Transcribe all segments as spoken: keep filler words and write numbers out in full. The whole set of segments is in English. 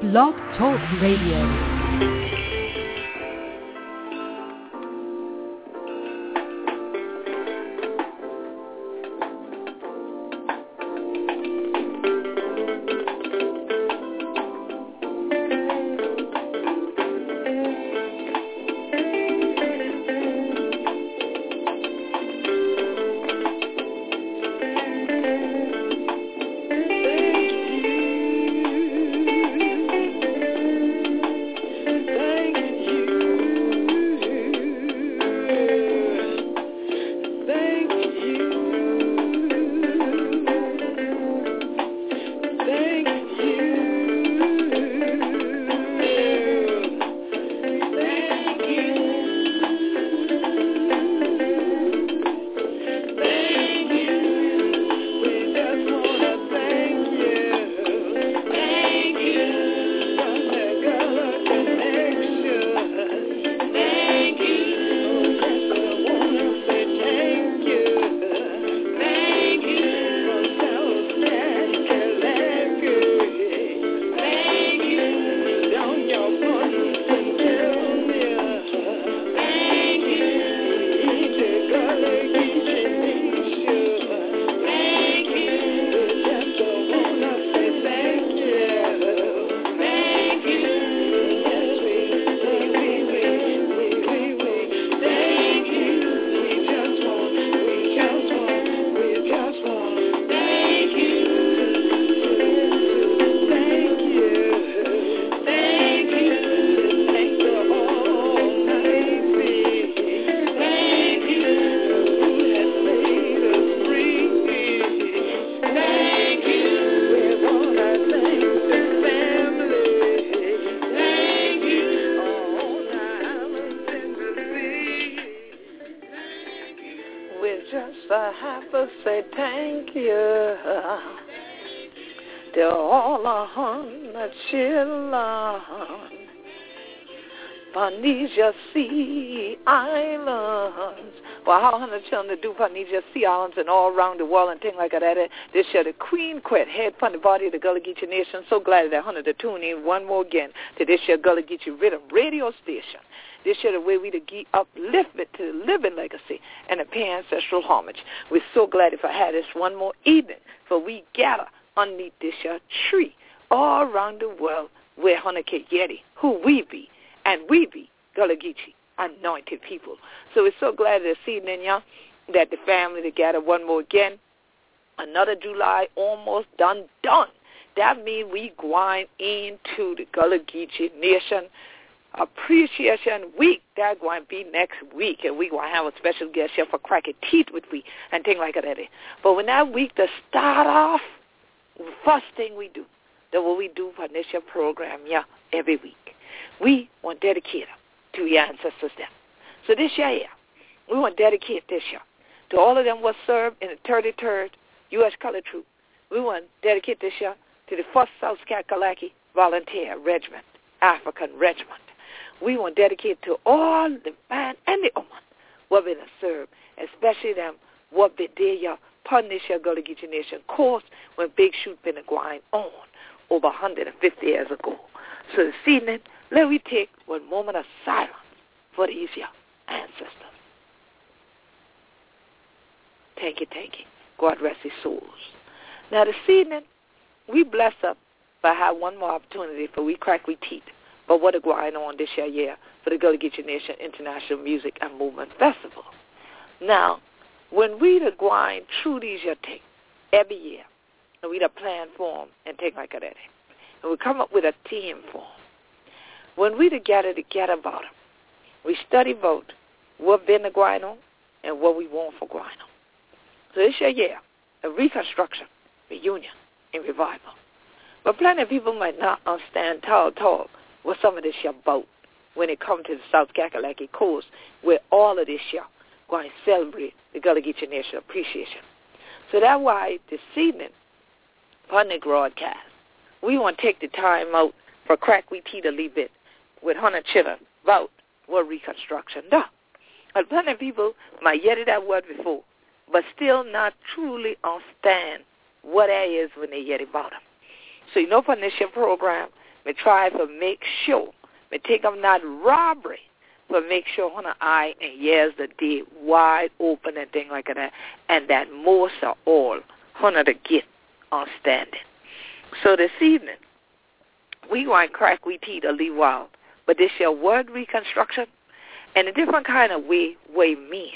Blog Talk Radio. Ponesia Sea Islands. Well, how hundred children do Ponesia Sea Islands and all around the world and things like that. This year the Queen Quet head upon the body of the Gullah Geechee Nation. So glad that hundred to tune in one more again to this year Gullah Geechee Rhythm Radio Station. This year the way we to get uplifted to the living legacy and pay ancestral homage. We're so glad if I had this one more evening, for we gather underneath this year tree all around the world where hundred K Yeti, who we be. And we be Gullah Geechee, anointed people. So we're so glad this evening, y'all, that the family together one more again. Another July almost done done. That means we going into the Gullah Geechee Nation Appreciation Week. That going to be next week. And we going to have a special guest here for cracking teeth with we and things like that. But when that week to start off, first thing we do, that what we do for this year program, yeah, every week. We want to dedicate to your ancestors them. So this year, yeah, we want to dedicate this year to all of them what served in the thirty-third U S Colored Troop. We want to dedicate this year to the first South Carolina Volunteer Regiment, African Regiment. We want to dedicate to all the man and the woman who have been served, especially them who have been there, yeah, upon this year Gullah Geechee Nation course when Big Shoot been going on over one hundred fifty years ago. So this evening, let we take one moment of silence for these young ancestors. Thank you, thank you. God rest his souls. Now this evening, we bless up by have one more opportunity for we crack we teeth. But what is going on this year, year for the Gullah Geechee Nation International Music and Movement Festival. Now, when we the grind through these your things every year, and we the plan for them and take like that, and we come up with a team for them. When we together together about them, we study both what been the grind on and what we want for grind on. So this year, yeah, a reconstruction, reunion, and revival. But plenty of people might not understand tall talk what some of this year about when it comes to the South Carolina coast, where all of this year going to celebrate the Gullah Geechee Nation Appreciation. So that's why this evening, on the broadcast, we want to take the time out for crack we teed a little bit with hundred children about what reconstruction does. And plenty of people might hear that word before, but still not truly understand what that is when they hear about them. So you know, for this year program, Me try for make sure. Me take them not robbery, but make sure on the eye and ears the day wide open and thing like that. And that most of all, on the gift on standing. So this evening, we going to crack we teeth a little while. But this your word reconstruction and a different kind of way, way mean.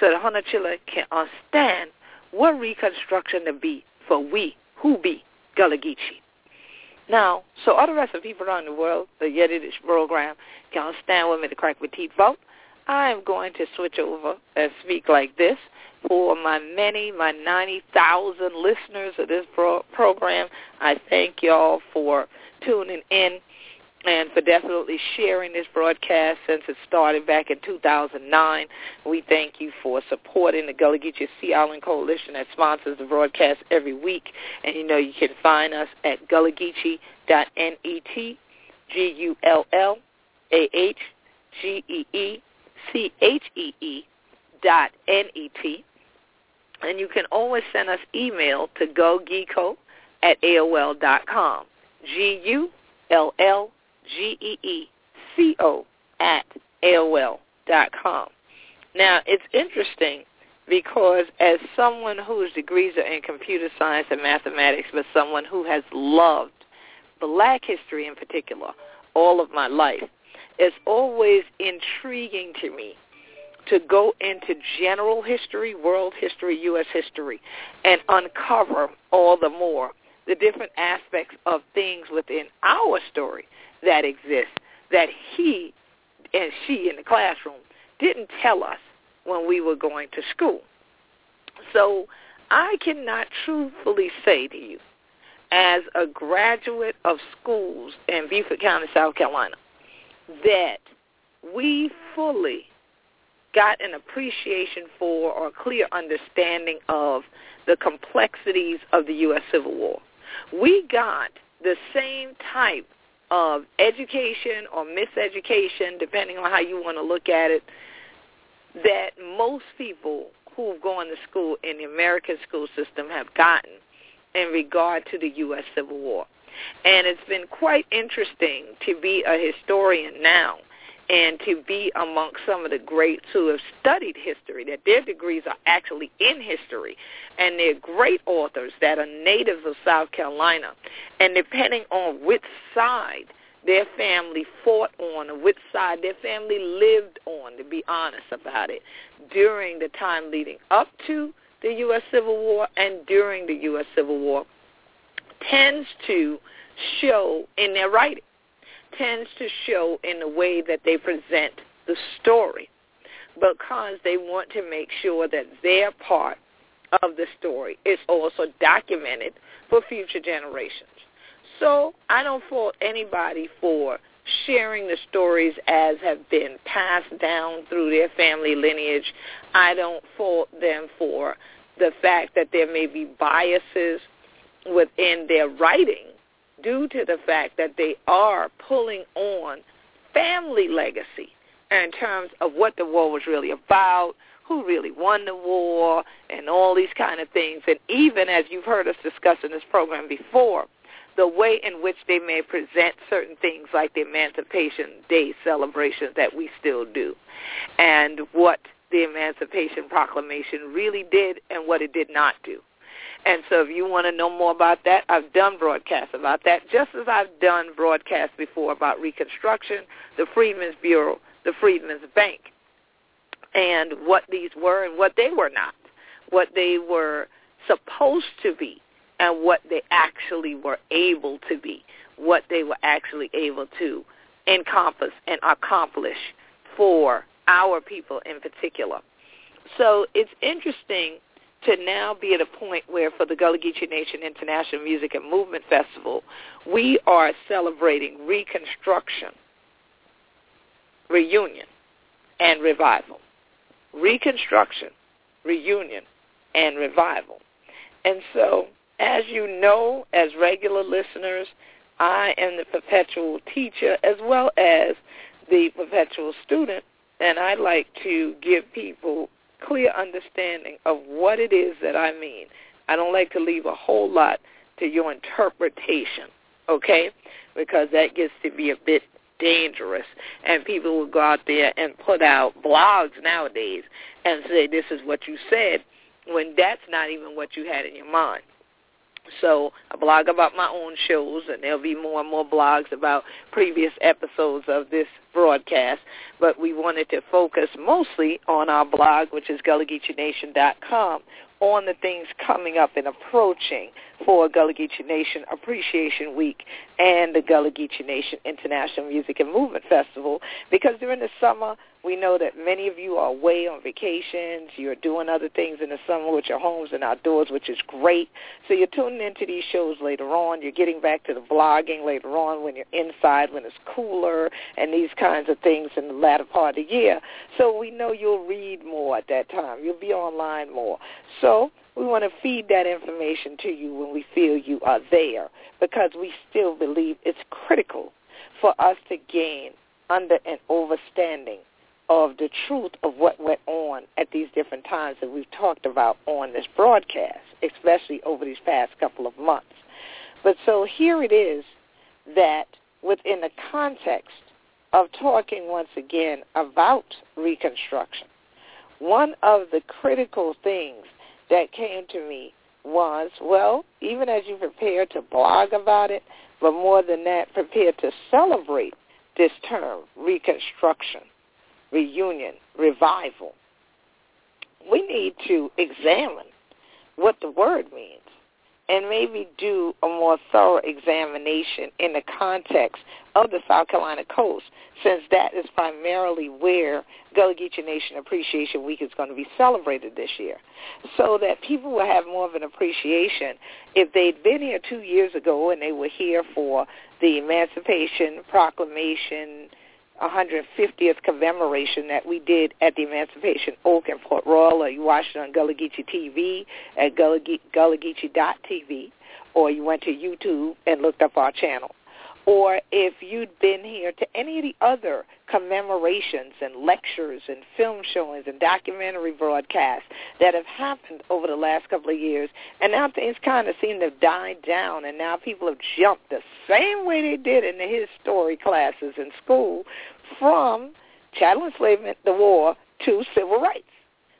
So the Hunter Chiller can understand what reconstruction to be for we who be Gullah Geechee. Now, so all the rest of the people around the world, the Yeti this program, can understand with me to crack with teeth vote. I am going to switch over and speak like this for my many, my ninety thousand listeners of this pro- program. I thank y'all for tuning in and for definitely sharing this broadcast since it started back in two thousand nine. We thank you for supporting the Gullah Geechee Sea Island Coalition that sponsors the broadcast every week. And, you know, you can find us at gullahgeechee dot net, G U L L A H G E E C H E E dot N E T. And you can always send us email to gullgeeco at A O L dot com, G U L L G E E C O at A O L dot com. Now, it's interesting because as someone whose degrees are in computer science and mathematics, but someone who has loved black history in particular all of my life, it's always intriguing to me to go into general history, world history, U S history, and uncover all the more the different aspects of things within our story that exists that he and she in the classroom didn't tell us when we were going to school. So I cannot truthfully say to you, as a graduate of schools in Beaufort County, South Carolina, that we fully got an appreciation for or clear understanding of the complexities of the U S Civil War. We got the same type of education or miseducation, depending on how you want to look at it, that most people who've gone to school in the American school system have gotten in regard to the U S Civil War. And it's been quite interesting to be a historian now and to be amongst some of the greats who have studied history, that their degrees are actually in history, and they're great authors that are natives of South Carolina. And depending on which side their family fought on or which side their family lived on, to be honest about it, during the time leading up to the U S Civil War and during the U S Civil War, tends to show in their writing, tends to show in the way that they present the story, because they want to make sure that their part of the story is also documented for future generations. So I don't fault anybody for sharing the stories as have been passed down through their family lineage. I don't fault them for the fact that there may be biases within their writing due to the fact that they are pulling on family legacy in terms of what the war was really about, who really won the war, and all these kind of things. And even, as you've heard us discuss in this program before, the way in which they may present certain things like the Emancipation Day celebrations that we still do, and what the Emancipation Proclamation really did and what it did not do. And so if you want to know more about that, I've done broadcasts about that, just as I've done broadcasts before about Reconstruction, the Freedmen's Bureau, the Freedmen's Bank, and what these were and what they were not, what they were supposed to be and what they actually were able to be, what they were actually able to encompass and accomplish for our people in particular. So it's interesting to now be at a point where for the Gullah Geechee Nation International Music and Movement Festival, we are celebrating Reconstruction, Reunion, and Revival. Reconstruction, Reunion, and Revival. And so, as you know, as regular listeners, I am the perpetual teacher as well as the perpetual student, and I like to give people clear understanding of what it is that I mean. I don't like to leave a whole lot to your interpretation, okay? because that gets to be a bit dangerous, and people will go out there and put out blogs nowadays and say, this is what you said, when that's not even what you had in your mind. So I blog about my own shows, and there'll be more and more blogs about previous episodes of this broadcast, but we wanted to focus mostly on our blog, which is gullah geechee nation dot com, on the things coming up and approaching for Gullah Geechee Nation Appreciation Week and the Gullah Geechee Nation International Music and Movement Festival, because during the summer, we know that many of you are away on vacations, you're doing other things in the summer with your homes and outdoors, which is great. So you're tuning into these shows later on, you're getting back to the blogging later on when you're inside, when it's cooler, and these kinds of things in the latter part of the year. So we know you'll read more at that time, you'll be online more. So we want to feed that information to you when we feel you are there, because we still believe it's critical for us to gain under and overstanding of the truth of what went on at these different times that we've talked about on this broadcast, especially over these past couple of months. But so here it is that within the context of talking once again about Reconstruction, one of the critical things that came to me was, well, even as you prepare to blog about it, but more than that, prepare to celebrate this term, Reconstruction, reunion, revival, we need to examine what the word means and maybe do a more thorough examination in the context of the South Carolina coast, since that is primarily where Gullah Geechee Nation Appreciation Week is going to be celebrated this year, so that people will have more of an appreciation. If they'd been here two years ago and they were here for the Emancipation Proclamation one hundred fiftieth commemoration that we did at the Emancipation Oak in Port Royal, or you watched it on Gullah Geechee T V at gullah geechee dot t v, or you went to YouTube and looked up our channel, or if you'd been here to any of the other commemorations and lectures and film showings and documentary broadcasts that have happened over the last couple of years, and now things kind of seem to have died down, and now people have jumped the same way they did in the history classes in school from chattel enslavement, the war, to civil rights,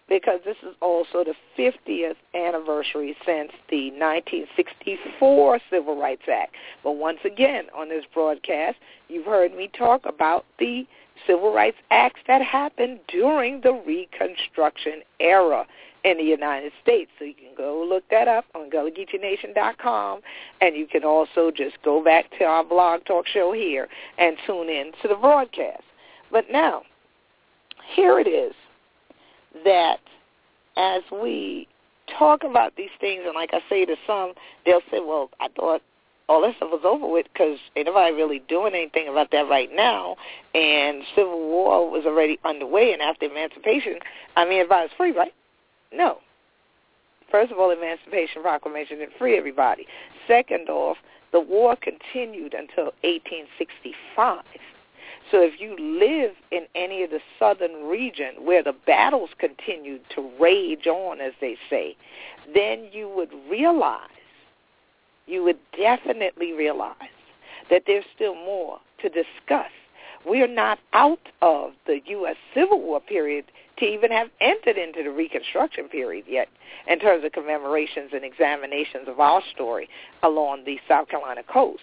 because this is also the fiftieth anniversary since the nineteen sixty-four Civil Rights Act. But once again, on this broadcast, you've heard me talk about the Civil Rights Acts that happened during the Reconstruction era in the United States. So you can go look that up on gullah geechee nation dot com, and you can also just go back to our blog talk show here and tune in to the broadcast. But now, here it is, that as we talk about these things, and like I say to some, they'll say, well, I thought all that stuff was over with because ain't nobody really doing anything about that right now, and Civil War was already underway, and after emancipation, I mean, everybody's free, right? No. First of all, Emancipation Proclamation didn't free everybody. Second off, the war continued until eighteen sixty-five. So if you live in any of the southern region where the battles continued to rage on, as they say, then you would realize, you would definitely realize that there's still more to discuss. We are not out of the U S Civil War period to even have entered into the Reconstruction period yet in terms of commemorations and examinations of our story along the South Carolina coast,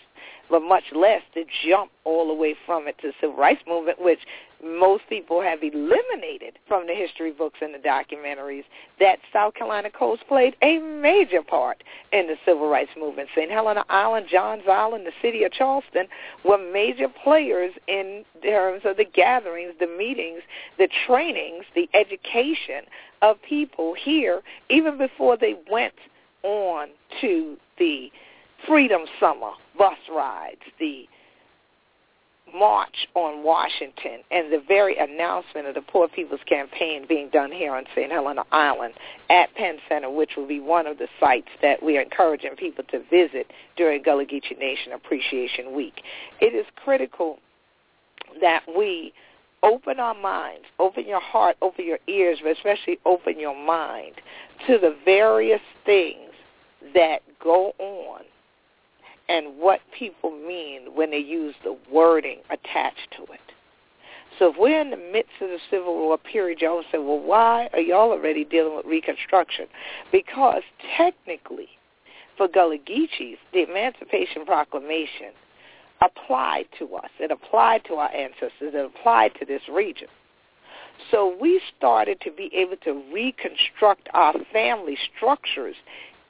but much less to jump all the way from it to the Civil Rights Movement, which most people have eliminated from the history books and the documentaries that South Carolina coast played a major part in the Civil Rights Movement. Saint Helena Island, John's Island, the city of Charleston were major players in terms of the gatherings, the meetings, the trainings, the education of people here even before they went on to the Freedom Summer bus rides, the March on Washington, and the very announcement of the Poor People's Campaign being done here on Saint Helena Island at Penn Center, which will be one of the sites that we are encouraging people to visit during Gullah Geechee Nation Appreciation Week. It is critical that we open our minds, open your heart, open your ears, but especially open your mind to the various things that go on and what people mean when they use the wording attached to it. So if we're in the midst of the Civil War period, y'all say, well, why are y'all already dealing with Reconstruction? Because technically, for Gullah Geechees, the Emancipation Proclamation applied to us. It applied to our ancestors. It applied to this region. So we started to be able to reconstruct our family structures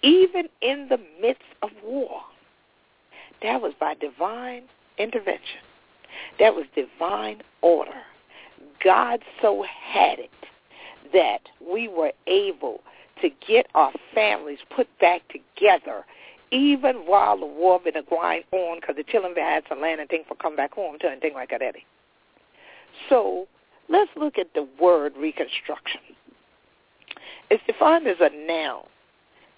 even in the midst of war. That was by divine intervention. That was divine order. God so had it that we were able to get our families put back together even while the war been going on, because the children had some land and things for come back home to and things like that. So let's look at the word reconstruction. It's defined as a noun,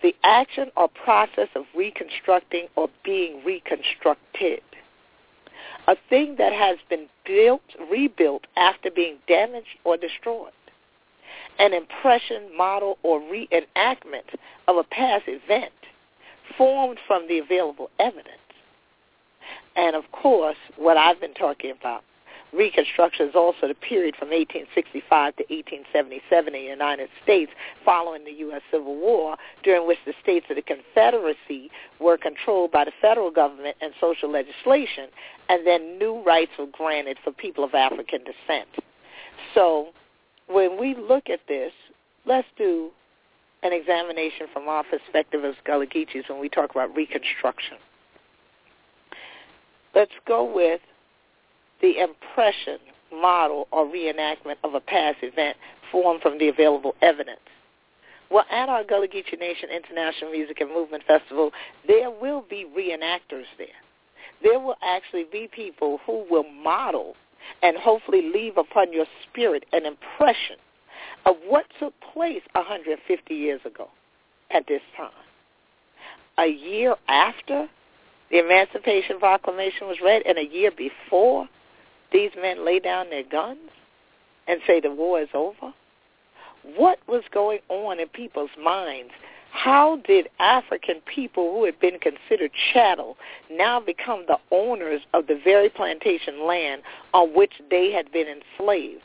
the action or process of reconstructing or being reconstructed, a thing that has been built, rebuilt after being damaged or destroyed, an impression, model, or reenactment of a past event formed from the available evidence. And, of course, what I've been talking about, Reconstruction is also the period from eighteen sixty-five to eighteen seventy-seven in the United States following the U S Civil War, during which the states of the Confederacy were controlled by the federal government and social legislation, and then new rights were granted for people of African descent. So when we look at this, let's do an examination from our perspective as Gullah Geechees when we talk about Reconstruction. Let's go with the impression, model, or reenactment of a past event formed from the available evidence. Well, at our Gullah Geechee Nation International Music and Movement Festival, there will be reenactors there. There will actually be people who will model and hopefully leave upon your spirit an impression of what took place one hundred fifty years ago at this time. A year after the Emancipation Proclamation was read, and a year before, these men lay down their guns and say the war is over? What was going on in people's minds? How did African people who had been considered chattel now become the owners of the very plantation land on which they had been enslaved?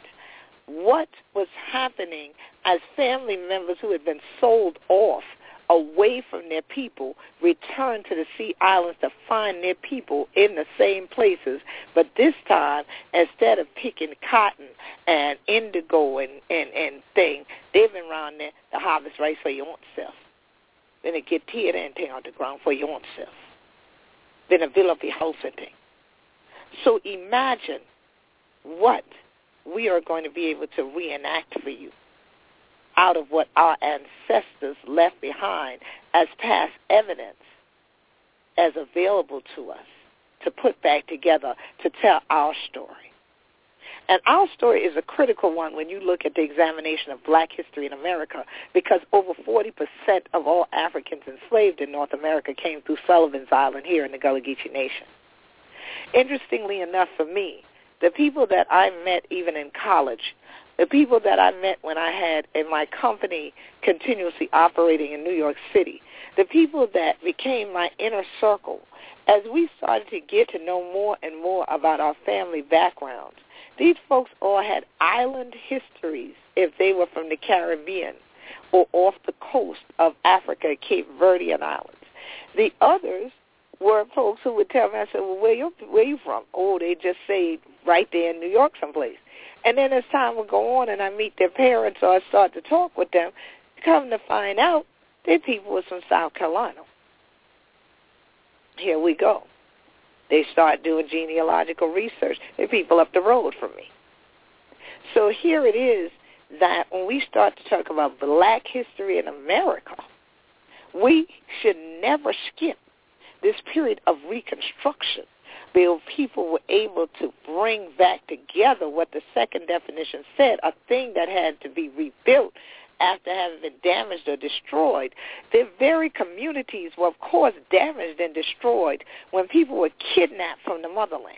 What was happening as family members who had been sold off away from their people returned to the Sea Islands to find their people in the same places, but this time, instead of picking cotton and indigo and, and, and things, they've been around there to harvest rice for your own self. Then they get teared and thing on the ground for your own self. Then they build up your house and thing. So imagine what we are going to be able to reenact for you out of what our ancestors left behind as past evidence as available to us to put back together to tell our story. And our story is a critical one when you look at the examination of black history in America, because over forty percent of all Africans enslaved in North America came through Sullivan's Island here in the Gullah Geechee Nation. Interestingly enough for me, the people that I met even in college, the people that I met when I had in my company continuously operating in New York City, the people that became my inner circle, as we started to get to know more and more about our family backgrounds, these folks all had island histories if they were from the Caribbean or off the coast of Africa, Cape Verdean Islands. The others were folks who would tell me, I said, well, where you, where you from? Oh, they just say right there in New York someplace. And then as time would go on and I meet their parents or I start to talk with them, come to find out, their people was from South Carolina. Here we go. They start doing genealogical research. They're people up the road from me. So here it is that when we start to talk about black history in America, we should never skip this period of reconstruction. People were able to bring back together what the second definition said, a thing that had to be rebuilt after having been damaged or destroyed. Their very communities were, of course, damaged and destroyed when people were kidnapped from the motherland,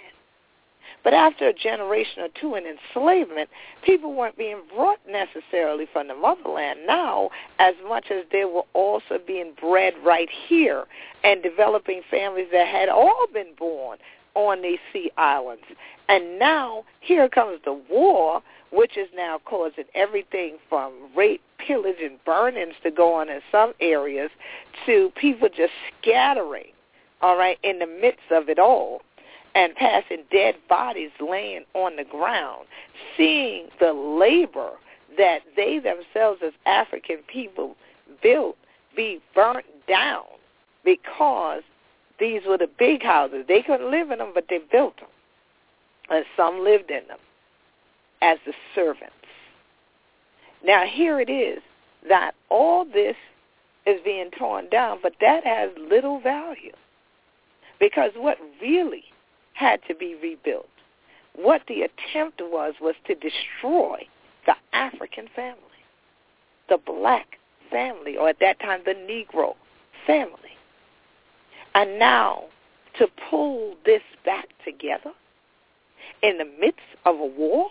But after a generation or two in enslavement, people weren't being brought necessarily from the motherland now as much as they were also being bred right here and developing families that had all been born on these sea islands. And now here comes the war, which is now causing everything from rape, pillage, and burnings to go on in some areas to people just scattering, all right, in the midst of it all, and passing dead bodies laying on the ground, seeing the labor that they themselves as African people built be burnt down because these were the big houses. They couldn't live in them, but they built them. And some lived in them as the servants. Now here it is that all this is being torn down, but that has little value. Because what really had to be rebuilt, what the attempt was, was to destroy the African family, the black family, or at that time the Negro family. And now to pull this back together in the midst of a war,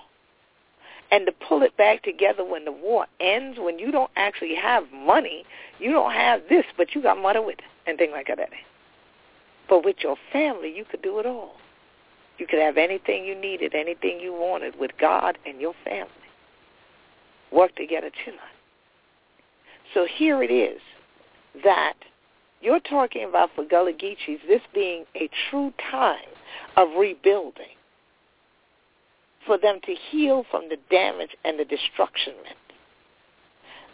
and to pull it back together when the war ends, when you don't actually have money, you don't have this, but you got money with it, and things like that. But with your family, you could do it all. You could have anything you needed, anything you wanted with God and your family. Work together, children. So here it is that you're talking about for Gullah Geechees, this being a true time of rebuilding, for them to heal from the damage and the destruction.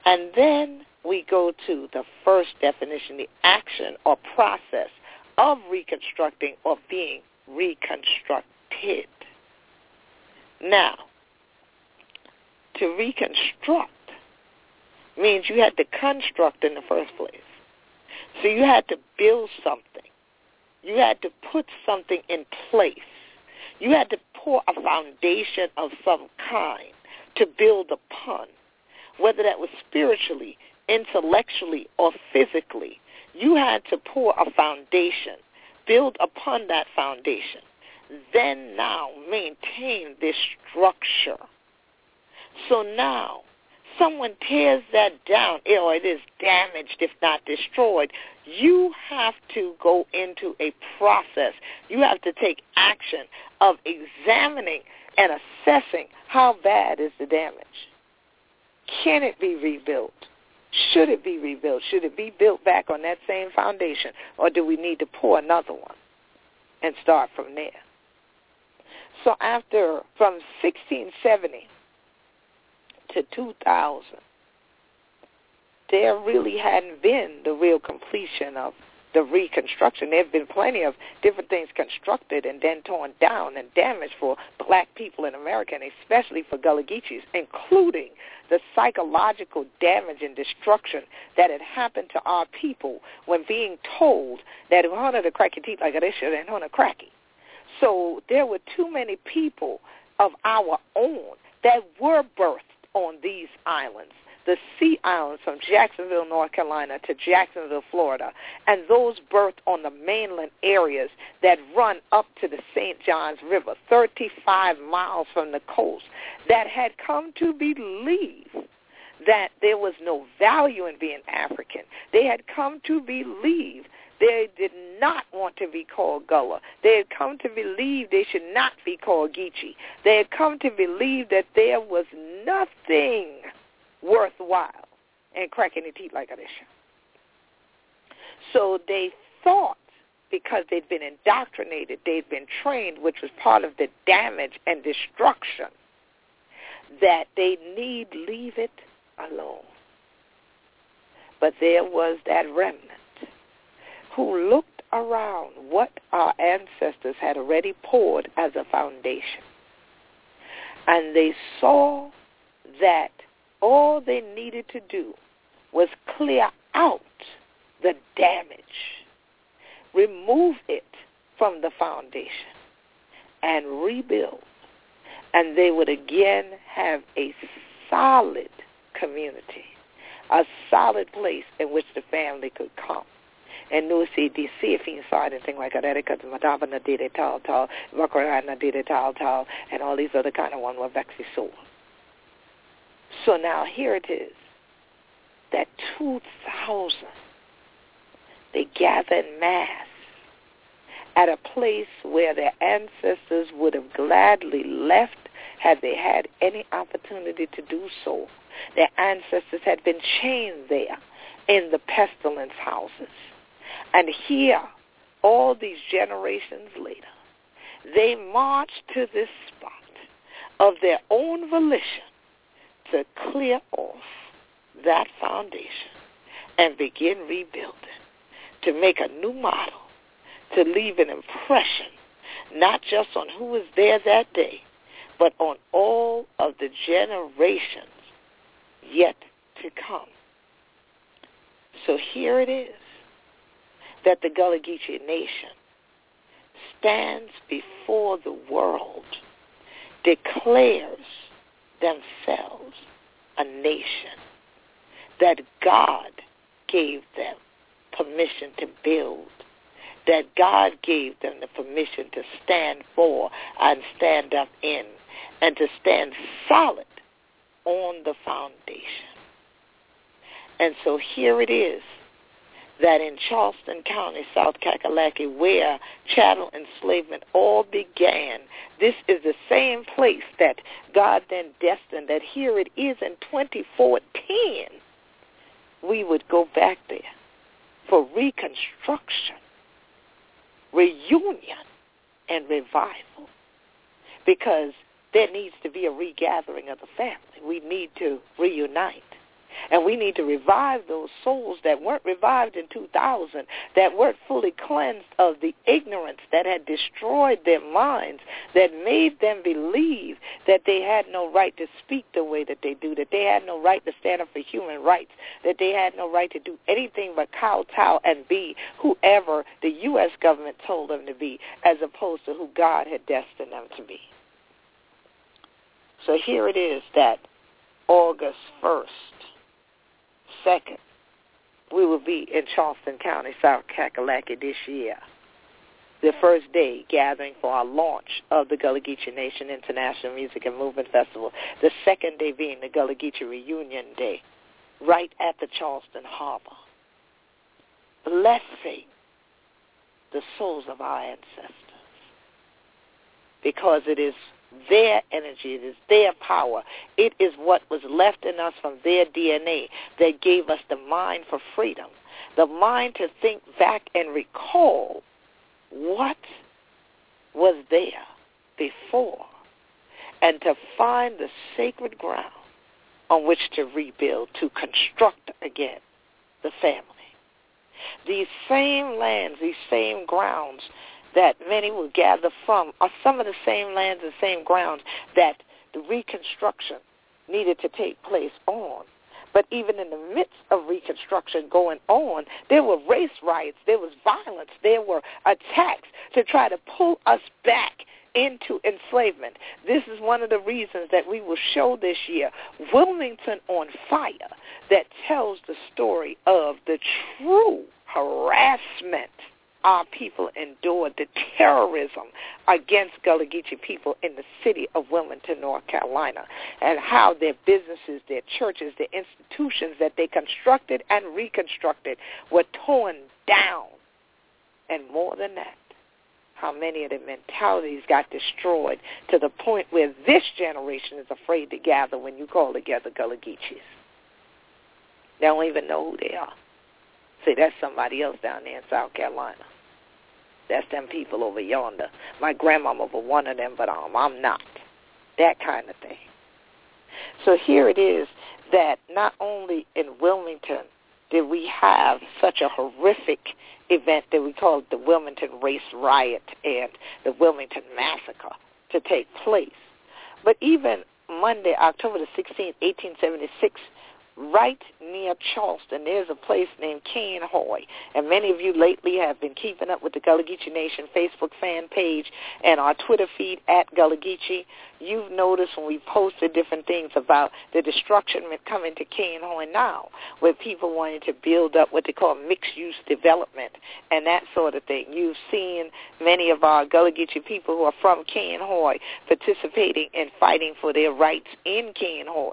And then we go to the first definition, the action or process of reconstructing or being reconstructed. Now, to reconstruct means you had to construct in the first place. So you had to build something. You had to put something in place. You had to pour a foundation of some kind to build upon, whether that was spiritually, intellectually, or physically. You had to pour a foundation, build upon that foundation, then now maintain this structure. So now someone tears that down, or it is damaged if not destroyed. You have to go into a process. You have to take action of examining and assessing how bad is the damage. Can it be rebuilt? Should it be rebuilt? Should it be built back on that same foundation? Or do we need to pour another one and start from there? So after, from sixteen seventy to two thousand, there really hadn't been the real completion of the reconstruction. There have been plenty of different things constructed and then torn down and damaged for black people in America, and especially for Gullah Geechees, including the psychological damage and destruction that had happened to our people when being told that if you want to crack your teeth like this, you don't want to crack it. So there were too many people of our own that were birthed on these islands, the Sea Islands from Jacksonville, North Carolina to Jacksonville, Florida, and those birthed on the mainland areas that run up to the Saint John's River, thirty-five miles from the coast, that had come to believe that there was no value in being African. They had come to believe they did not want to be called Gullah. They had come to believe they should not be called Geechee. They had come to believe that there was nothing worthwhile and cracking their teeth like this. So they thought, because they'd been indoctrinated, they'd been trained, which was part of the damage and destruction, that they need leave it alone. But there was that remnant who looked around what our ancestors had already poured as a foundation. And they saw that all they needed to do was clear out the damage, remove it from the foundation, and rebuild. And they would again have a solid community, a solid place in which the family could come, and new C D safe inside and things like that, because Madabana did it all, all, Vakarana did it all, all, and all these other kind of ones were vexy sold. So now here it is, that two thousand, they gather in mass at a place where their ancestors would have gladly left had they had any opportunity to do so. Their ancestors had been chained there in the pestilence houses. And here, all these generations later, they march to this spot of their own volition to clear off that foundation and begin rebuilding, to make a new model, to leave an impression, not just on who was there that day, but on all of the generations yet to come. So here it is that the Gullah Geechee Nation stands before the world, declares themselves a nation that God gave them permission to build, that God gave them the permission to stand for and stand up in, and to stand solid on the foundation. And so here it is that in Charleston County, South Kakalaki, where chattel enslavement all began, this is the same place that God then destined that here it is in twenty fourteen, we would go back there for reconstruction, reunion, and revival, because there needs to be a regathering of the family. We need to reunite, and we need to revive those souls that weren't revived in two thousand, that weren't fully cleansed of the ignorance that had destroyed their minds, that made them believe that they had no right to speak the way that they do, that they had no right to stand up for human rights, that they had no right to do anything but kowtow and be whoever the U S government told them to be, as opposed to who God had destined them to be. So here it is that August first, second, we will be in Charleston County, South Kakalaki this year, the first day gathering for our launch of the Gullah Geechee Nation International Music and Movement Festival, the second day being the Gullah Geechee Reunion Day, right at the Charleston Harbor, blessing the souls of our ancestors, because it is their energy, it is their power, it is what was left in us from their D N A that gave us the mind for freedom, the mind to think back and recall what was there before, and to find the sacred ground on which to rebuild, to construct again the family. These same lands, these same grounds that many will gather from are some of the same lands and same grounds that the Reconstruction needed to take place on. But even in the midst of Reconstruction going on, there were race riots, there was violence, there were attacks to try to pull us back into enslavement. This is one of the reasons that we will show this year, Wilmington on Fire, that tells the story of the true harassment our people endured, the terrorism against Gullah Geechee people in the city of Wilmington, North Carolina, and how their businesses, their churches, their institutions that they constructed and reconstructed were torn down. And more than that, how many of the mentalities got destroyed to the point where this generation is afraid to gather when you call together Gullah Geechees. They don't even know who they are. See, that's somebody else down there in South Carolina. That's them people over yonder. My grandmama was one of them, but um, I'm not. That kind of thing. So here it is that not only in Wilmington did we have such a horrific event that we called the Wilmington Race Riot and the Wilmington Massacre to take place, but even Monday, October the sixteenth, eighteen seventy-six, right near Charleston, there's a place named Cane Hoy. And many of you lately have been keeping up with the Gullah Geechee Nation Facebook fan page and our Twitter feed at Gullah Geechee. You've noticed when we posted different things about the destruction coming to Cane Hoy now, where people wanted to build up what they call mixed-use development and that sort of thing. You've seen many of our Gullah Geechee people who are from Cane Hoy participating and fighting for their rights in Cane Hoy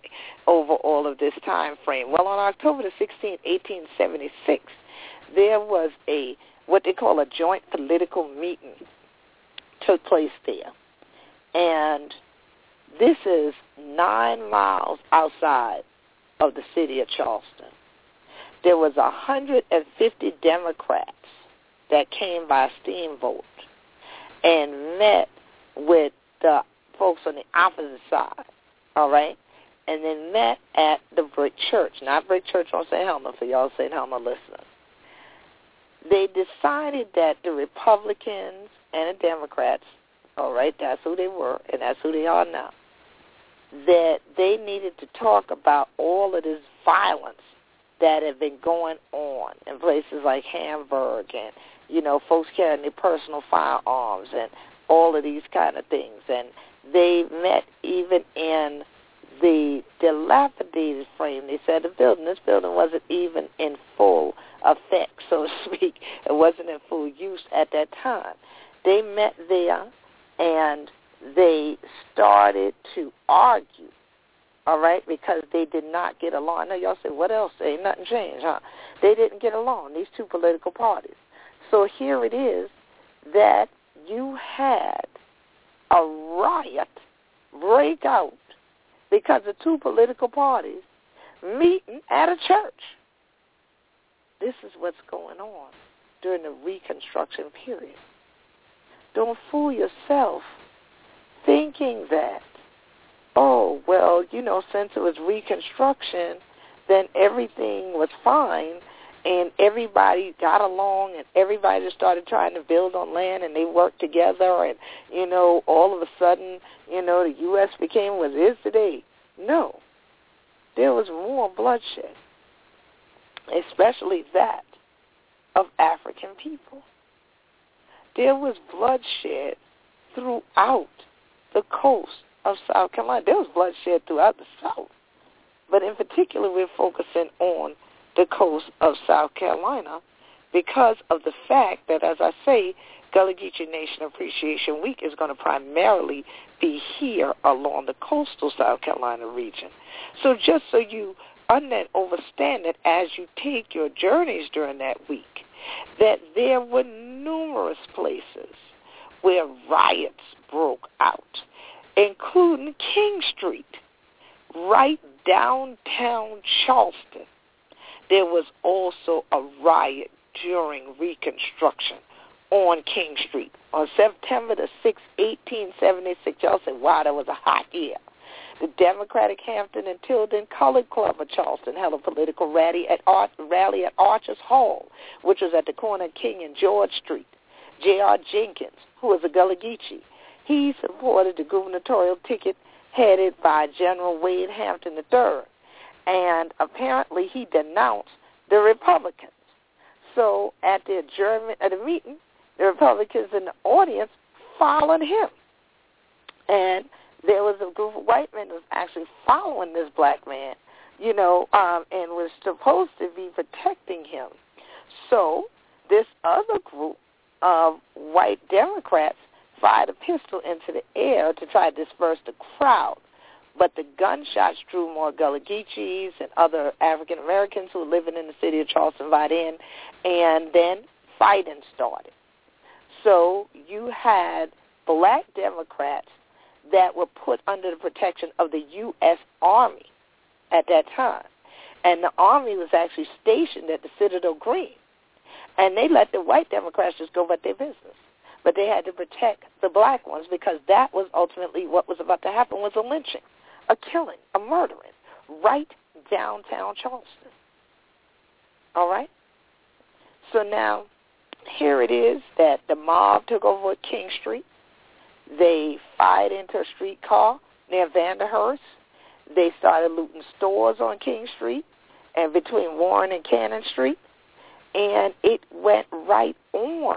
over all of this time frame. Well, on October the sixteenth, eighteen seventy-six, there was a, what they call a joint political meeting took place there. And this is nine miles outside of the city of Charleston. There was one hundred fifty Democrats that came by steamboat and met with the folks on the opposite side, all right, and then met at the Brick Church, not Brick Church on Saint Helena, for y'all Saint Helena listeners. They decided that the Republicans and the Democrats, all right, that's who they were, and that's who they are now, that they needed to talk about all of this violence that had been going on in places like Hamburg and, you know, folks carrying their personal firearms and all of these kind of things. And they met even in the dilapidated frame. They said the building, this building wasn't even in full effect, so to speak. It wasn't in full use at that time. They met there and they started to argue, all right, because they did not get along. I know y'all said, what else? Ain't nothing changed, huh? They didn't get along, these two political parties. So here it is that you had a riot break out because of two political parties meeting at a church. This is what's going on during the Reconstruction period. Don't fool yourself thinking that, oh, well, you know, since it was Reconstruction, then everything was fine and everybody got along and everybody just started trying to build on land and they worked together and, you know, all of a sudden, you know, the U S became what it is today. No. There was more bloodshed, especially that of African people. There was bloodshed throughout the coast of South Carolina. There was bloodshed throughout the South. But in particular, we're focusing on the coast of South Carolina because of the fact that, as I say, Gullah Geechee Nation Appreciation Week is going to primarily be here along the coastal South Carolina region. So just so you understand that as you take your journeys during that week, that there were numerous places where riots broke out, including King Street, right downtown Charleston. There was also a riot during Reconstruction on King Street on September the sixth, eighteen seventy-six. Y'all say, wow, that was a hot year. The Democratic Hampton and Tilden Colored Club of Charleston held a political rally at, Ar- rally at Archer's Hall, which was at the corner of King and George Street. J R. Jenkins, who was a Gullah Geechee, he supported the gubernatorial ticket headed by General Wade Hampton the third. And apparently he denounced the Republicans. So at the adjournment of the meeting, the Republicans in the audience followed him. And there was a group of white men that was actually following this black man, you know, um, and was supposed to be protecting him. So this other group of white Democrats fired a pistol into the air to try to disperse the crowd. But the gunshots drew more Gullah Geechees and other African Americans who were living in the city of Charleston right in, and then fighting started. So you had black Democrats that were put under the protection of the U S. Army at that time. And the Army was actually stationed at the Citadel Green. And they let the white Democrats just go about their business. But they had to protect the black ones because that was ultimately what was about to happen, was a lynching, a killing, a murdering, right downtown Charleston. All right? So now here it is that the mob took over King Street. They fired into a streetcar near Vanderhurst. They started looting stores on King Street and between Warren and Cannon Street, and it went right on,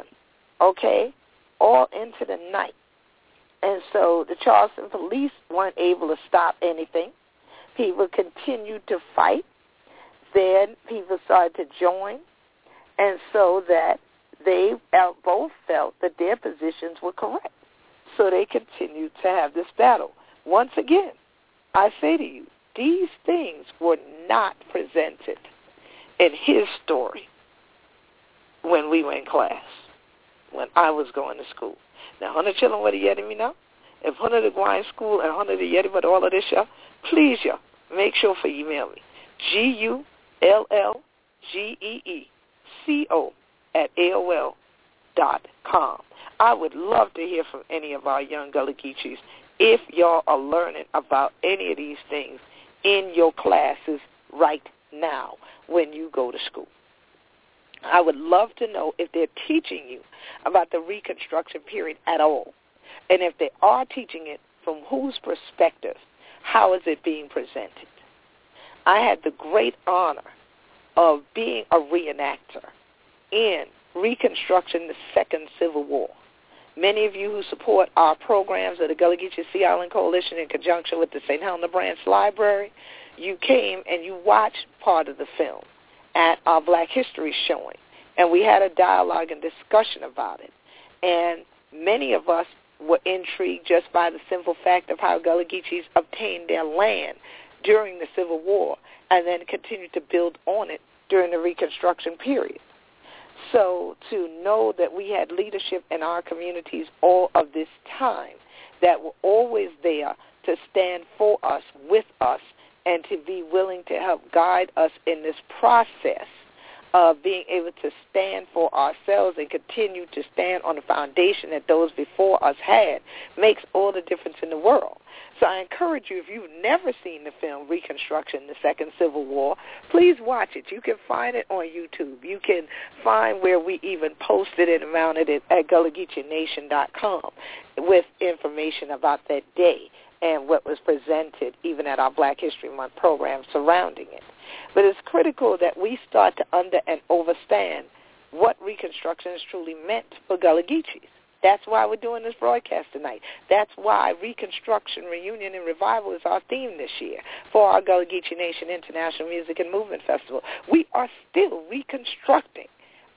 okay, all into the night. And so the Charleston police weren't able to stop anything. People continued to fight. Then people started to join, and so that they both felt that their positions were correct. So they continued to have this battle. Once again, I say to you, these things were not presented in his story when we were in class, when I was going to school. Now, Hunter children with the Yeti, me now. If Hunter the Gwine School and Hunter the Yeti with all of this, y'all, please, y'all, make sure for email me. G U L L G E E C O at A O L dot com. I would love to hear from any of our young Gullah Geechees if y'all are learning about any of these things in your classes right now when you go to school. I would love to know if they're teaching you about the Reconstruction period at all. And if they are teaching it, from whose perspective? How is it being presented? I had the great honor of being a reenactor in Reconstruction, the Second Civil War. Many of you who support our programs at the Gullah Geechee Sea Island Coalition in conjunction with the Saint Helena Branch Library, you came and you watched part of the film at our Black History showing, and we had a dialogue and discussion about it. And many of us were intrigued just by the simple fact of how Gullah Geechees obtained their land during the Civil War and then continued to build on it during the Reconstruction period. So to know that we had leadership in our communities all of this time that were always there to stand for us, with us, and to be willing to help guide us in this process of being able to stand for ourselves and continue to stand on the foundation that those before us had makes all the difference in the world. So I encourage you, if you've never seen the film Reconstruction, the Second Civil War, please watch it. You can find it on YouTube. You can find where we even posted it and mounted it at gullah geechee nation dot com with information about that day and what was presented even at our Black History Month program surrounding it. But it's critical that we start to under and overstand what Reconstruction is truly meant for Gullah Geechees. That's why we're doing this broadcast tonight. That's why Reconstruction, Reunion, and Revival is our theme this year for our Gullah Geechee Nation International Music and Movement Festival. We are still reconstructing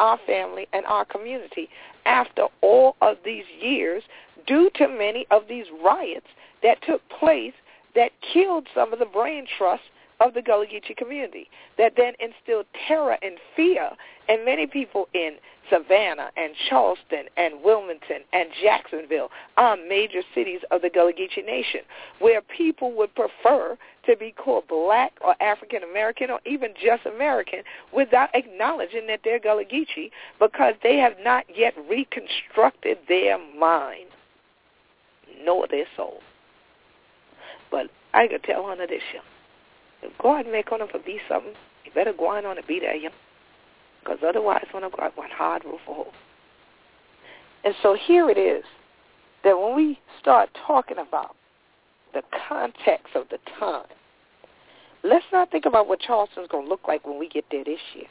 our family and our community after all of these years due to many of these riots that took place that killed some of the brain trust of the Gullah Geechee community, that then instilled terror and fear in many people in Savannah and Charleston and Wilmington and Jacksonville, our major cities of the Gullah Geechee Nation, where people would prefer to be called black or African American or even just American without acknowledging that they're Gullah Geechee because they have not yet reconstructed their mind nor their soul. But I could tell Hunter this year, if God make on him for be something, you better go on and be there, young. Because otherwise, when I go out, one hard roof for hope. And so here it is that when we start talking about the context of the time, let's not think about what Charleston's going to look like when we get there this year.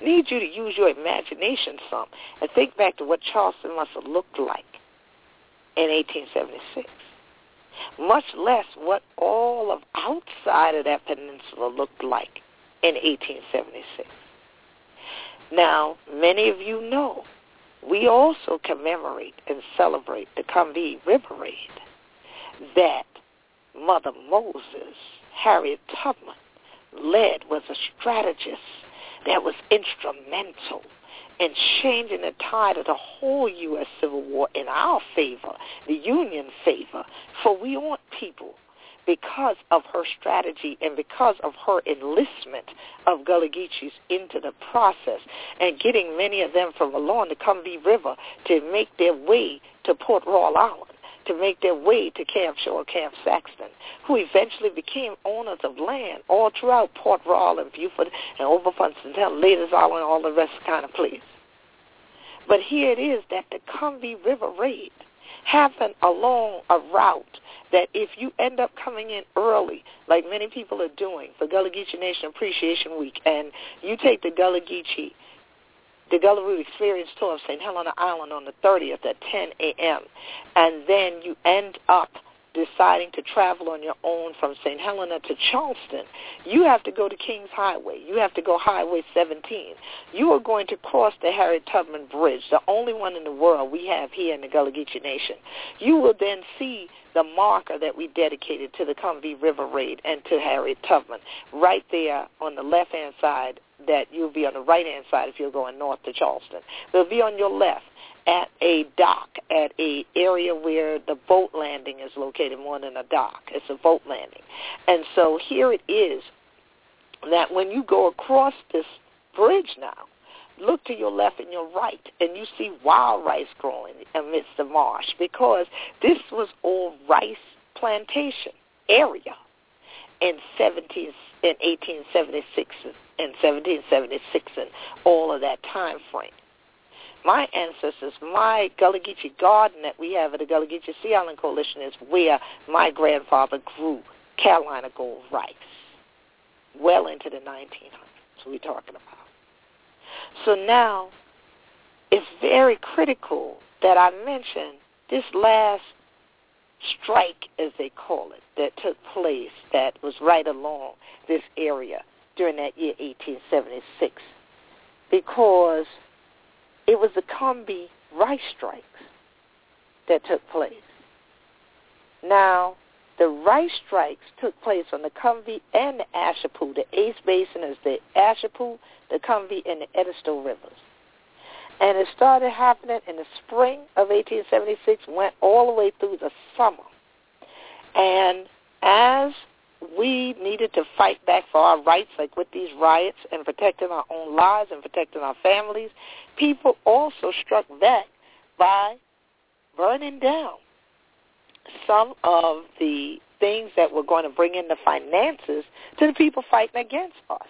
I need you to use your imagination some and think back to what Charleston must have looked like in eighteen seventy-six. Much less what all of outside of that peninsula looked like in eighteen seventy-six. Now, many of you know, we also commemorate and celebrate the Combahee River Raid that Mother Moses, Harriet Tubman, led, was a strategist that was instrumental and changing the tide of the whole U S Civil War in our favor, the Union's favor, for we want people because of her strategy and because of her enlistment of Gullah Geechees into the process and getting many of them from along the Cumbie River to make their way to Port Royal Island, to make their way to Camp Shaw, Camp Saxton, who eventually became owners of land all throughout Port Royal and Beaufort and over from Saint Helena's Island and all the rest kind of places. But here it is that the Cumbie River Raid happened along a route that if you end up coming in early, like many people are doing for Gullah Geechee Nation Appreciation Week, and you take the Gullah Geechee, the Gullah Root Experience Tour of Saint Helena Island on the thirtieth at ten a.m., and then you end up deciding to travel on your own from Saint Helena to Charleston, you have to go to King's Highway. You have to go Highway seventeen. You are going to cross the Harriet Tubman Bridge, the only one in the world we have here in the Gullah Geechee Nation. You will then see the marker that we dedicated to the Combahee River Raid and to Harriet Tubman right there on the left-hand side that you'll be on the right-hand side if you're going north to Charleston. They'll be on your left at a dock, at a area where the boat landing is located, more than a dock. It's a boat landing. And so here it is that when you go across this bridge now, look to your left and your right, and you see wild rice growing amidst the marsh, because this was all rice plantation area in seventeen in eighteen seventy-six and seventeen seventy-six and all of that time frame. My ancestors, my Gullah Geechee garden that we have at the Gullah Geechee Sea Island Coalition is where my grandfather grew Carolina Gold rice well into the nineteen hundreds we're talking about. So now it's very critical that I mention this last strike, as they call it, that took place that was right along this area during that year eighteen seventy-six, because it was the Combahee rice strikes that took place. Now, the rice strikes took place on the Combahee and the Ashapoo. The Ace Basin is the Ashapoo, the Combahee, and the Edisto rivers. And it started happening in the spring of eighteen seventy-six, went all the way through the summer. And as we needed to fight back for our rights, like with these riots, and protecting our own lives and protecting our families, people also struck back by burning down some of the things that were going to bring in the finances to the people fighting against us.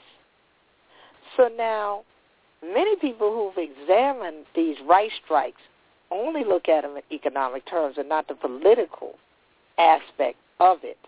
So now, many people who've examined these rice strikes only look at them in economic terms and not the political aspect of it,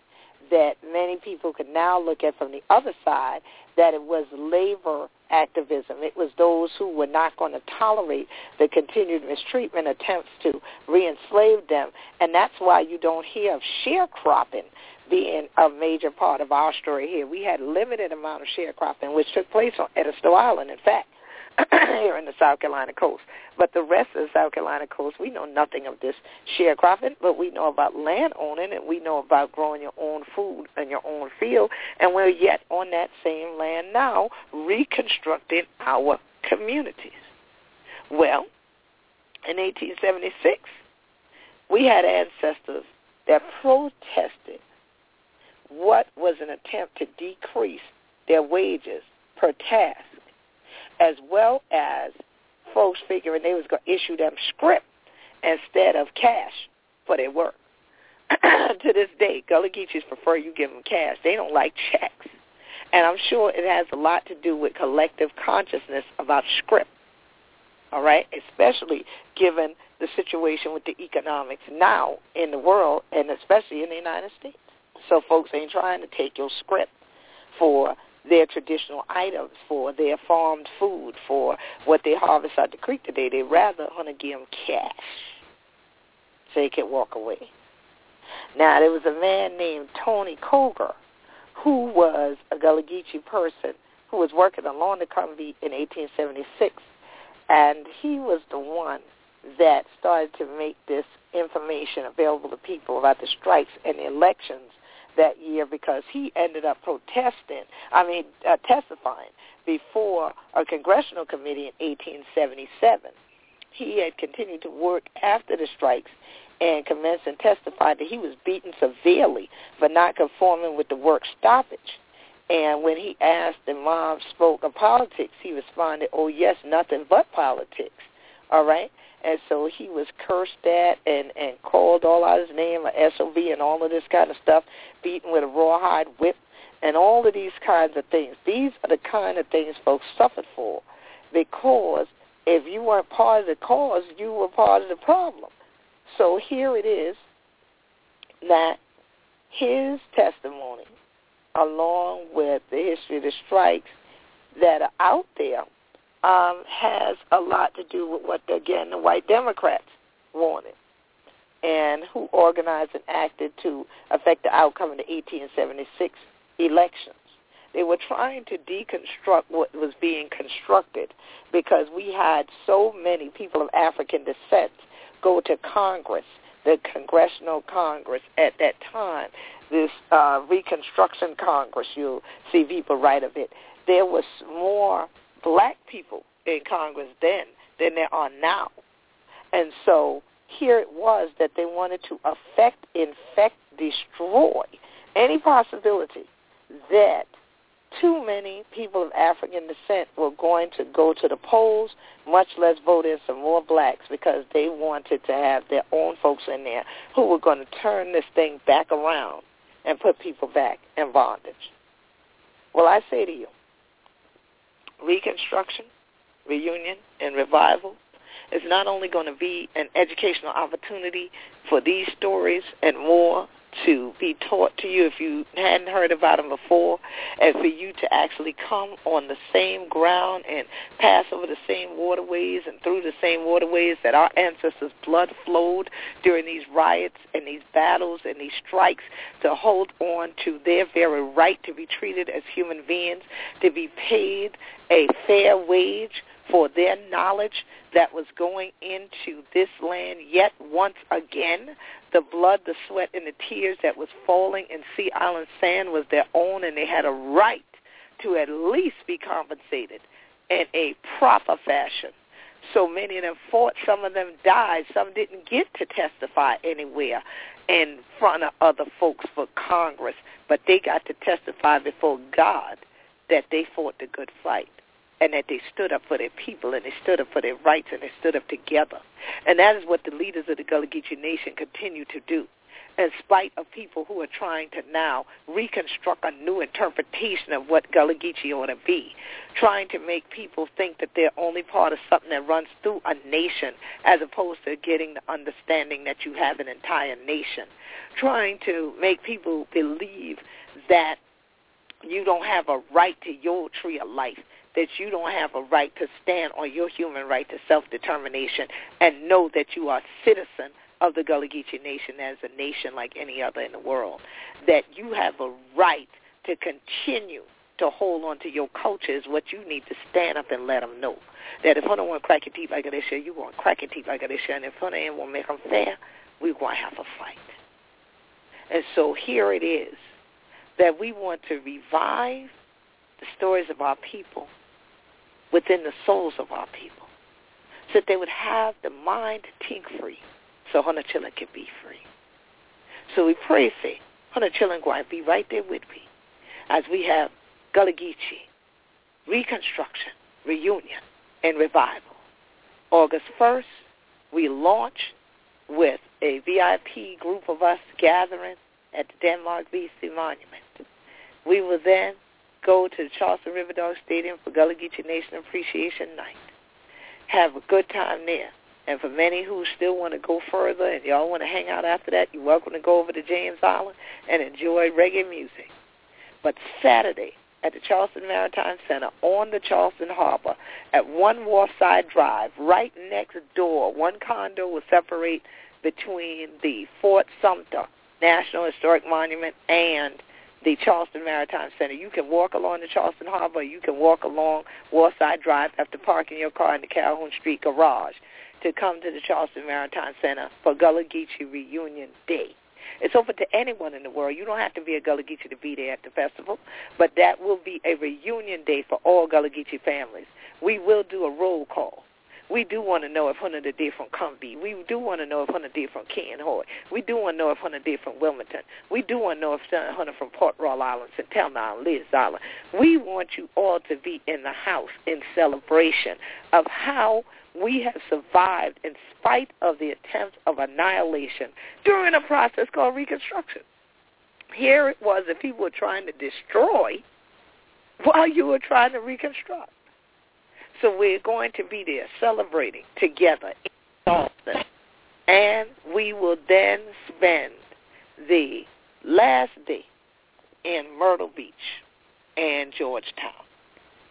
that many people can now look at from the other side, that it was labor activism. It was those who were not going to tolerate the continued mistreatment, attempts to re-enslave them. And that's why you don't hear of sharecropping being a major part of our story here. We had a limited amount of sharecropping, which took place on Edisto Island, in fact, here in the South Carolina coast. But the rest of the South Carolina coast, we know nothing of this sharecropping, but we know about land owning, and we know about growing your own food and your own field, and we're yet on that same land now, reconstructing our communities. Well, in eighteen seventy-six, we had ancestors that protested what was an attempt to decrease their wages per task, as well as folks figuring they was going to issue them scrip instead of cash for their work. To this day, Gullah Geechees prefer you give them cash. They don't like checks. And I'm sure it has a lot to do with collective consciousness about scrip, all right, especially given the situation with the economics now in the world, and especially in the United States. So folks ain't trying to take your scrip for their traditional items, for their farmed food, for what they harvest out the creek today. They rather want to give them cash so they can walk away. Now, there was a man named Tony Coger, who was a Gullah Geechee person, who was working along the Combahee in eighteen seventy-six, and he was the one that started to make this information available to people about the strikes and the elections that year, because he ended up protesting, I mean, uh, testifying before a congressional committee in eighteen seventy-seven. He had continued to work after the strikes and commenced and testified that he was beaten severely for not conforming with the work stoppage. And when he asked the mom spoke of politics, he responded, "Oh, yes, nothing but politics." All right? And so he was cursed at and, and called all out his name, a S O B, and all of this kind of stuff, beaten with a rawhide whip, and all of these kinds of things. These are the kind of things folks suffered for, because if you weren't part of the cause, you were part of the problem. So here it is that his testimony, along with the history of the strikes that are out there, um, has a lot to do with what, again, the white Democrats wanted and who organized and acted to affect the outcome of the eighteen seventy-six elections. They were trying to deconstruct what was being constructed because we had so many people of African descent go to Congress, the Congressional Congress at that time, this uh, Reconstruction Congress, you'll see people write of it. There was more black people in Congress then than there are now. And so here it was that they wanted to affect, infect, destroy any possibility that too many people of African descent were going to go to the polls, much less vote in some more blacks, because they wanted to have their own folks in there who were going to turn this thing back around and put people back in bondage. Well, I say to you, Reconstruction, Reunion, and Revival is not only going to be an educational opportunity for these stories and more to be taught to you if you hadn't heard about them before, and for you to actually come on the same ground and pass over the same waterways and through the same waterways that our ancestors' blood flowed during these riots and these battles and these strikes, to hold on to their very right to be treated as human beings, to be paid a fair wage for their knowledge that was going into this land yet once again. The blood, the sweat, and the tears that was falling in Sea Island sand was their own, and they had a right to at least be compensated in a proper fashion. So many of them fought, some of them died, some didn't get to testify anywhere in front of other folks for Congress, but they got to testify before God that they fought the good fight, and that they stood up for their people, and they stood up for their rights, and they stood up together. And that is what the leaders of the Gullah Geechee Nation continue to do, in spite of people who are trying to now reconstruct a new interpretation of what Gullah Geechee ought to be, trying to make people think that they're only part of something that runs through a nation, as opposed to getting the understanding that you have an entire nation, trying to make people believe that you don't have a right to your tree of life, that you don't have a right to stand on your human right to self-determination and know that you are a citizen of the Gullah Geechee Nation as a nation like any other in the world, that you have a right to continue to hold on to your culture is what you need to stand up and let them know. That if I don't want to crack your teeth like this year, you want to crack your teeth like this year, and if I don't want to make them fair, we're going to have a fight. And so here it is that we want to revive the stories of our people within the souls of our people, so that they would have the mind to think free, so Hona Chillin can be free. So we pray, say, Hona Chillin going to be right there with me as we have Gullah Geechee, Reconstruction, Reunion, and Revival. August first, we launch with a V I P group of us gathering at the Denmark B C Monument. We will then go to the Charleston Riverdog Stadium for Gullah Geechee Nation Appreciation Night. Have a good time there. And for many who still want to go further and y'all want to hang out after that, you're welcome to go over to John's Island and enjoy reggae music. But Saturday at the Charleston Maritime Center on the Charleston Harbor at One Wharfside Drive, right next door, one condo will separate between the Fort Sumter National Historic Monument and the Charleston Maritime Center. You can walk along the Charleston Harbor. You can walk along Wharfside Drive after parking your car in the Calhoun Street garage to come to the Charleston Maritime Center for Gullah Geechee Reunion Day. It's open to anyone in the world. You don't have to be a Gullah Geechee to be there at the festival, but that will be a reunion day for all Gullah Geechee families. We will do a roll call. We do want to know if Hona the day from Combahee. We do want to know if Hona the day from Cane Hoy. We do want to know if Hona the day from Wilmington. We do want to know if Hona from Port Royal Island, Saint Helena Island, Liz Island. We want you all to be in the house in celebration of how we have survived in spite of the attempts of annihilation during a process called Reconstruction. Here it was that people were trying to destroy while you were trying to reconstruct. So we're going to be there celebrating together in Charleston, and we will then spend the last day in Myrtle Beach and Georgetown,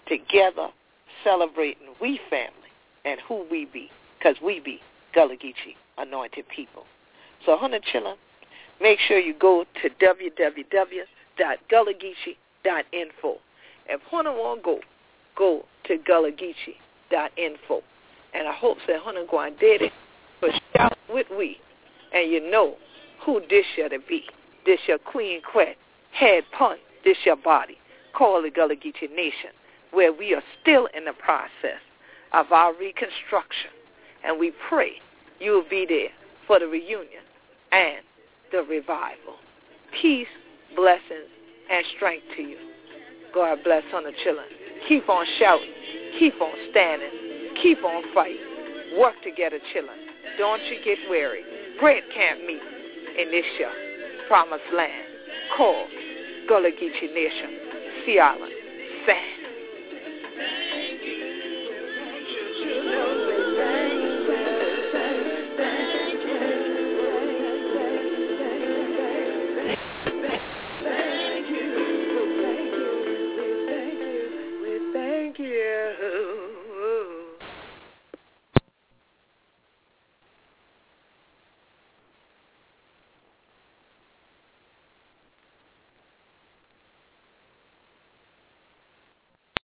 together celebrating we family and who we be, because we be Gullah Geechee anointed people. So, Hunter Chillin, make sure you go to w w w dot gullah geechee dot info. If Hunter want to go, go to gullah geechee dot info. And I hope that Hunter going did it, but shout with we, and you know who this year to be. This your Queen Quet, head punt, this your body. Call the Gullah Geechee Nation, where we are still in the process of our reconstruction, and we pray you will be there for the reunion and the revival. Peace, blessings, and strength to you. God bless Hunter Chillin. Keep on shouting. Keep on standing. Keep on fighting. Work together, Chillin. Don't you get weary. Bread can't meet in this year. Promised land. Call Gullah Geechee Nation. Sea Island. Sand.